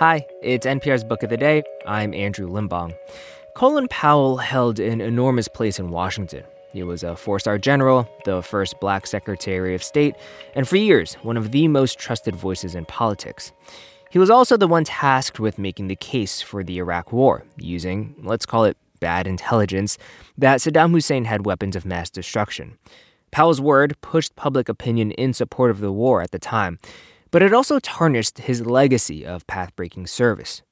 Hi, it's NPR's Book of the Day. I'm Andrew Limbong. Colin Powell held an enormous place in Washington. He was a four-star general, the first black Secretary of State, and for years, one of the most trusted voices in politics. He was also the one tasked with making the case for the Iraq War, using, let's call it, bad intelligence, that Saddam Hussein had weapons of mass destruction. Powell's word pushed public opinion in support of the war at the time, but it also tarnished his legacy of path-breaking service.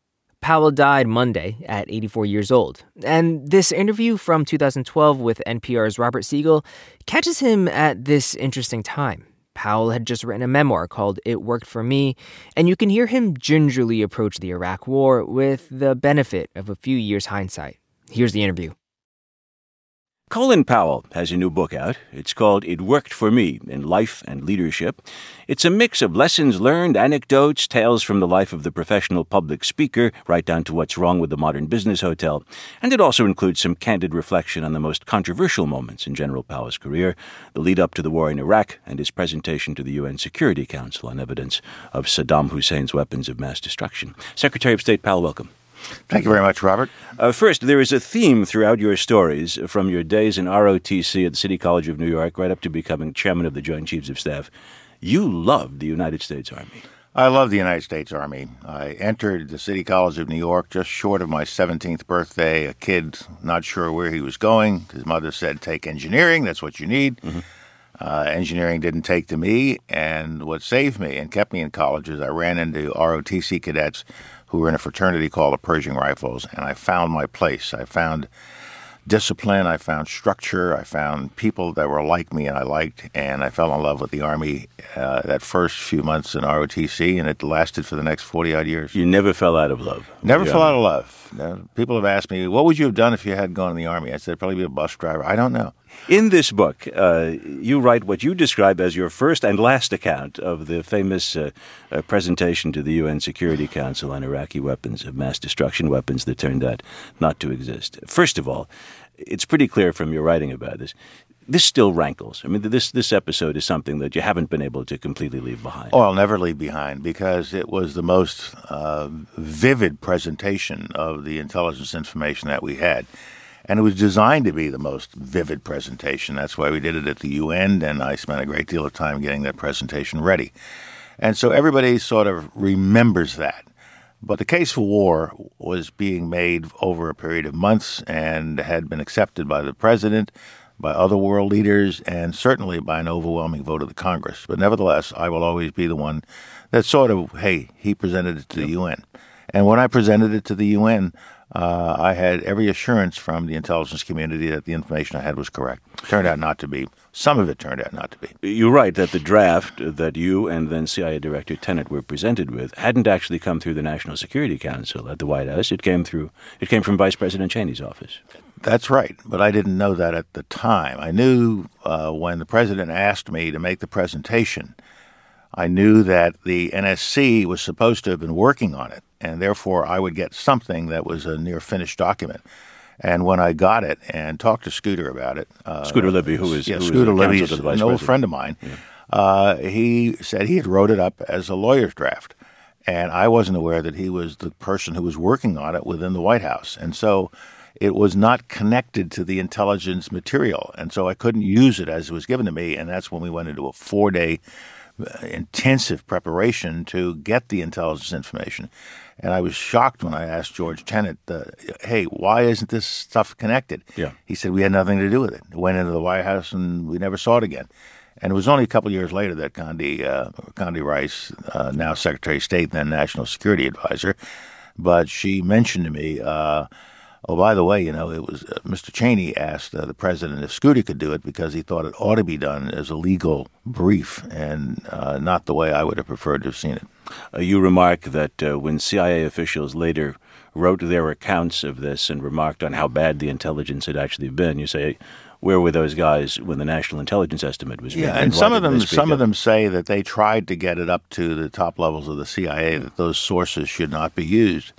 Powell died Monday at 84 years old, and this interview from 2012 with NPR's Robert Siegel catches him at this interesting time. Powell had just written a memoir called It Worked for Me, and you can hear him gingerly approach the Iraq War with the benefit of a few years' hindsight. Here's the interview. Colin Powell has a new book out. It's called It Worked for Me in Life and Leadership. It's a mix of lessons learned, anecdotes, tales from the life of the professional public speaker, right down to what's wrong with the modern business hotel. And it also includes some candid reflection on the most controversial moments in General Powell's career, the lead-up to the war in Iraq and his presentation to the UN Security Council on evidence of Saddam Hussein's weapons of mass destruction. Secretary of State Powell, welcome. Thank you very much, Robert. First, there is a theme throughout your stories, from your days in ROTC at the City College of New York right up to becoming chairman of the Joint Chiefs of Staff. You love the United States Army. I love the United States Army. I entered the City College of New York just short of my 17th birthday, a kid not sure where he was going. His mother said, take engineering, that's what you need. Mm-hmm. Engineering didn't take to me, and what saved me and kept me in college is I ran into ROTC cadets who were in a fraternity called the Pershing Rifles, and I found my place. I found discipline, I found structure, I found people that were like me and I liked, and I fell in love with the Army that first few months in ROTC, and it lasted for the next 40-odd years. You never fell out of love. Never fell out of love. Now, people have asked me, what would you have done if you had gone to the Army? I said, I'd probably be a bus driver. I don't know. In this book, you write what you describe as your first and last account of the famous presentation to the UN Security Council on Iraqi weapons of mass destruction, weapons that turned out not to exist. First of all, it's pretty clear from your writing about this. This still rankles. I mean, this episode is something that you haven't been able to completely leave behind. Oh, I'll never leave behind because it was the most vivid presentation of the intelligence information that we had. And it was designed to be the most vivid presentation. That's why we did it at the UN, and I spent a great deal of time getting that presentation ready. And so everybody sort of remembers that. But the case for war was being made over a period of months and had been accepted by the president, by other world leaders, and certainly by an overwhelming vote of the Congress. But nevertheless, I will always be the one that sort of, hey, he presented it to the UN. And when I presented it to the UN, I had every assurance from the intelligence community that the information I had was correct. Turned out not to be. Some of it turned out not to be. You're right that the draft that you and then CIA Director Tenet were presented with hadn't actually come through the National Security Council at the White House. It came from Vice President Cheney's office. That's right, but I didn't know that at the time. I knew when the president asked me to make the presentation, I knew that the NSC was supposed to have been working on it, and therefore I would get something that was a near-finished document. And when I got it and talked to Scooter about it... Scooter Libby, who is an old friend of mine. Yeah. He said he had wrote it up as a lawyer's draft, and I wasn't aware that he was the person who was working on it within the White House. And so it was not connected to the intelligence material, and so I couldn't use it as it was given to me, and that's when we went into a four-day intensive preparation to get the intelligence information. And I was shocked when I asked George Tenet, hey, why isn't this stuff connected? Yeah. He said, we had nothing to do with it. It went into the White House and we never saw it again. And it was only a couple of years later that Condi Rice, now Secretary of State, then National Security Advisor, but she mentioned to me, oh, by the way, you know, it was Mr. Cheney asked the president if Scooter could do it because he thought it ought to be done as a legal brief and not the way I would have preferred to have seen it. You remark that when CIA officials later wrote their accounts of this and remarked on how bad the intelligence had actually been, you say, where were those guys when the National Intelligence Estimate was made? Yeah, and some of them say that they tried to get it up to the top levels of the CIA, that those sources should not be used.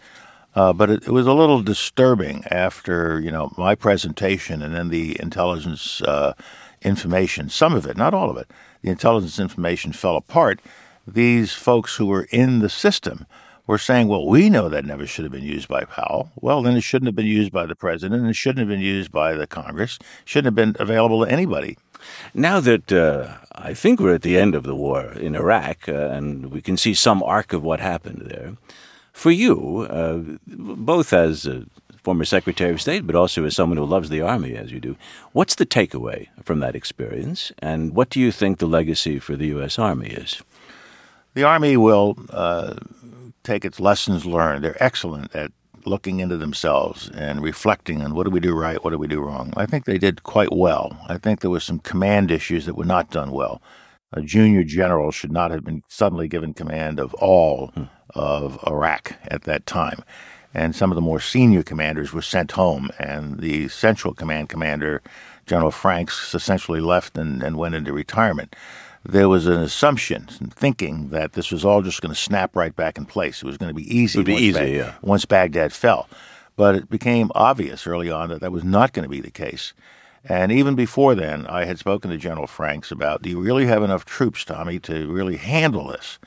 But it was a little disturbing after, you know, my presentation and then the intelligence information, some of it, not all of it, the intelligence information fell apart. These folks who were in the system were saying, well, we know that never should have been used by Powell. Well, then it shouldn't have been used by the president. It shouldn't have been used by the Congress. Shouldn't have been available to anybody. Now that I think we're at the end of the war in Iraq, and we can see some arc of what happened there, for you, both as a former Secretary of State, but also as someone who loves the Army, as you do, what's the takeaway from that experience, and what do you think the legacy for the U.S. Army is? The Army will take its lessons learned. They're excellent at looking into themselves and reflecting on what do we do right, what do we do wrong. I think they did quite well. I think there were some command issues that were not done well. A junior general should not have been suddenly given command of all of Iraq at that time. And some of the more senior commanders were sent home, and the Central Command commander, General Franks, essentially left and went into retirement. There was an assumption, some thinking, that this was all just going to snap right back in place. It was going to be easy, once Baghdad fell. But it became obvious early on that that was not going to be the case. And even before then, I had spoken to General Franks about, do you really have enough troops, Tommy, to really handle this?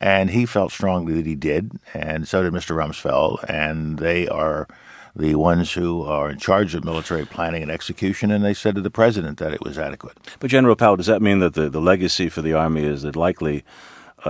And he felt strongly that he did, and so did Mr. Rumsfeld, and they are the ones who are in charge of military planning and execution, and they said to the president that it was adequate. But General Powell, does that mean that the legacy for the Army is that likely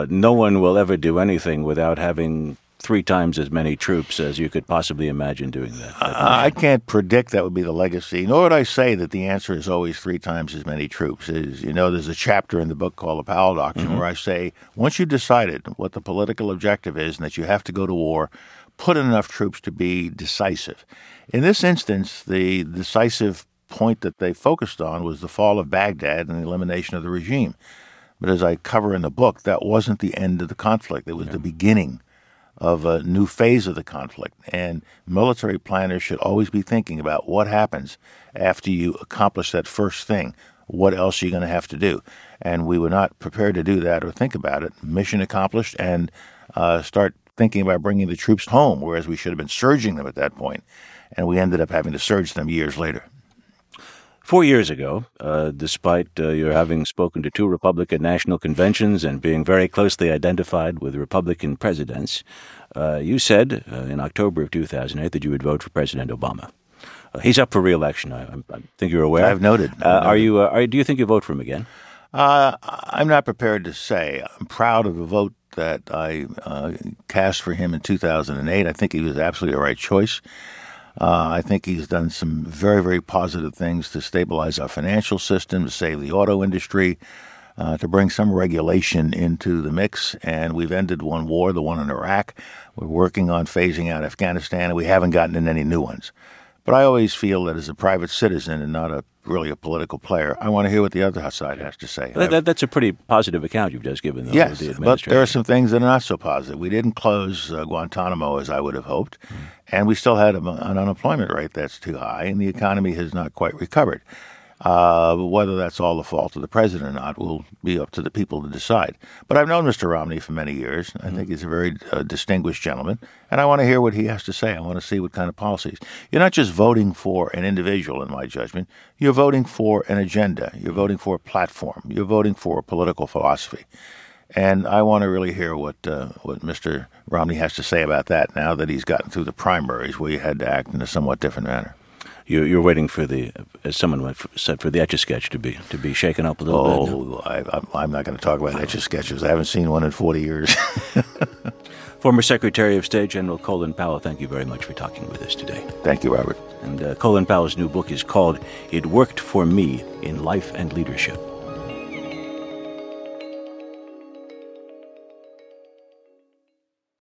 no one will ever do anything without having 3 times as many troops as you could possibly imagine doing that? I can't predict that would be the legacy, nor would I say that the answer is always 3 times as many troops. As you know, there's a chapter in the book called The Powell Doctrine where I say, once you've decided what the political objective is and that you have to go to war, put in enough troops to be decisive. In this instance, the decisive point that they focused on was the fall of Baghdad and the elimination of the regime. But as I cover in the book, that wasn't the end of the conflict. It was the beginning of a new phase of the conflict. And military planners should always be thinking about what happens after you accomplish that first thing. What else are you going to have to do? And we were not prepared to do that or think about it. Mission accomplished, and start thinking about bringing the troops home, whereas we should have been surging them at that point. And we ended up having to surge them years later. 4 years ago, despite your having spoken to 2 Republican national conventions and being very closely identified with Republican presidents, you said in October of 2008 that you would vote for President Obama. He's up for re-election. I think you're aware. I've noted. Do you think you'll vote for him again? I'm not prepared to say. I'm proud of the vote that I cast for him in 2008. I think he was absolutely the right choice. I think he's done some very, very positive things to stabilize our financial system, to save the auto industry, to bring some regulation into the mix. And we've ended one war, the one in Iraq. We're working on phasing out Afghanistan, and we haven't gotten in any new ones. But I always feel that as a private citizen and not really a political player, I want to hear what the other side has to say. That's a pretty positive account you've just given. Yes, the administration. But there are some things that are not so positive. We didn't close Guantanamo as I would have hoped, and we still had an unemployment rate that's too high, and the economy has not quite recovered. Whether that's all the fault of the president or not will be up to the people to decide. But I've known Mr. Romney for many years. I think he's a very distinguished gentleman, and I want to hear what he has to say. I want to see what kind of policies. You're not just voting for an individual, in my judgment. You're voting for an agenda. You're voting for a platform. You're voting for a political philosophy. And I want to really hear what Mr. Romney has to say about that now that he's gotten through the primaries where you had to act in a somewhat different manner. You're waiting for the, as someone said, for the Etch-a-Sketch to be shaken up a little bit. Oh, I'm not going to talk about Etch-a-Sketches. I haven't seen one in 40 years. Former Secretary of State General Colin Powell, thank you very much for talking with us today. Thank you, Robert. And Colin Powell's new book is called It Worked for Me in Life and Leadership.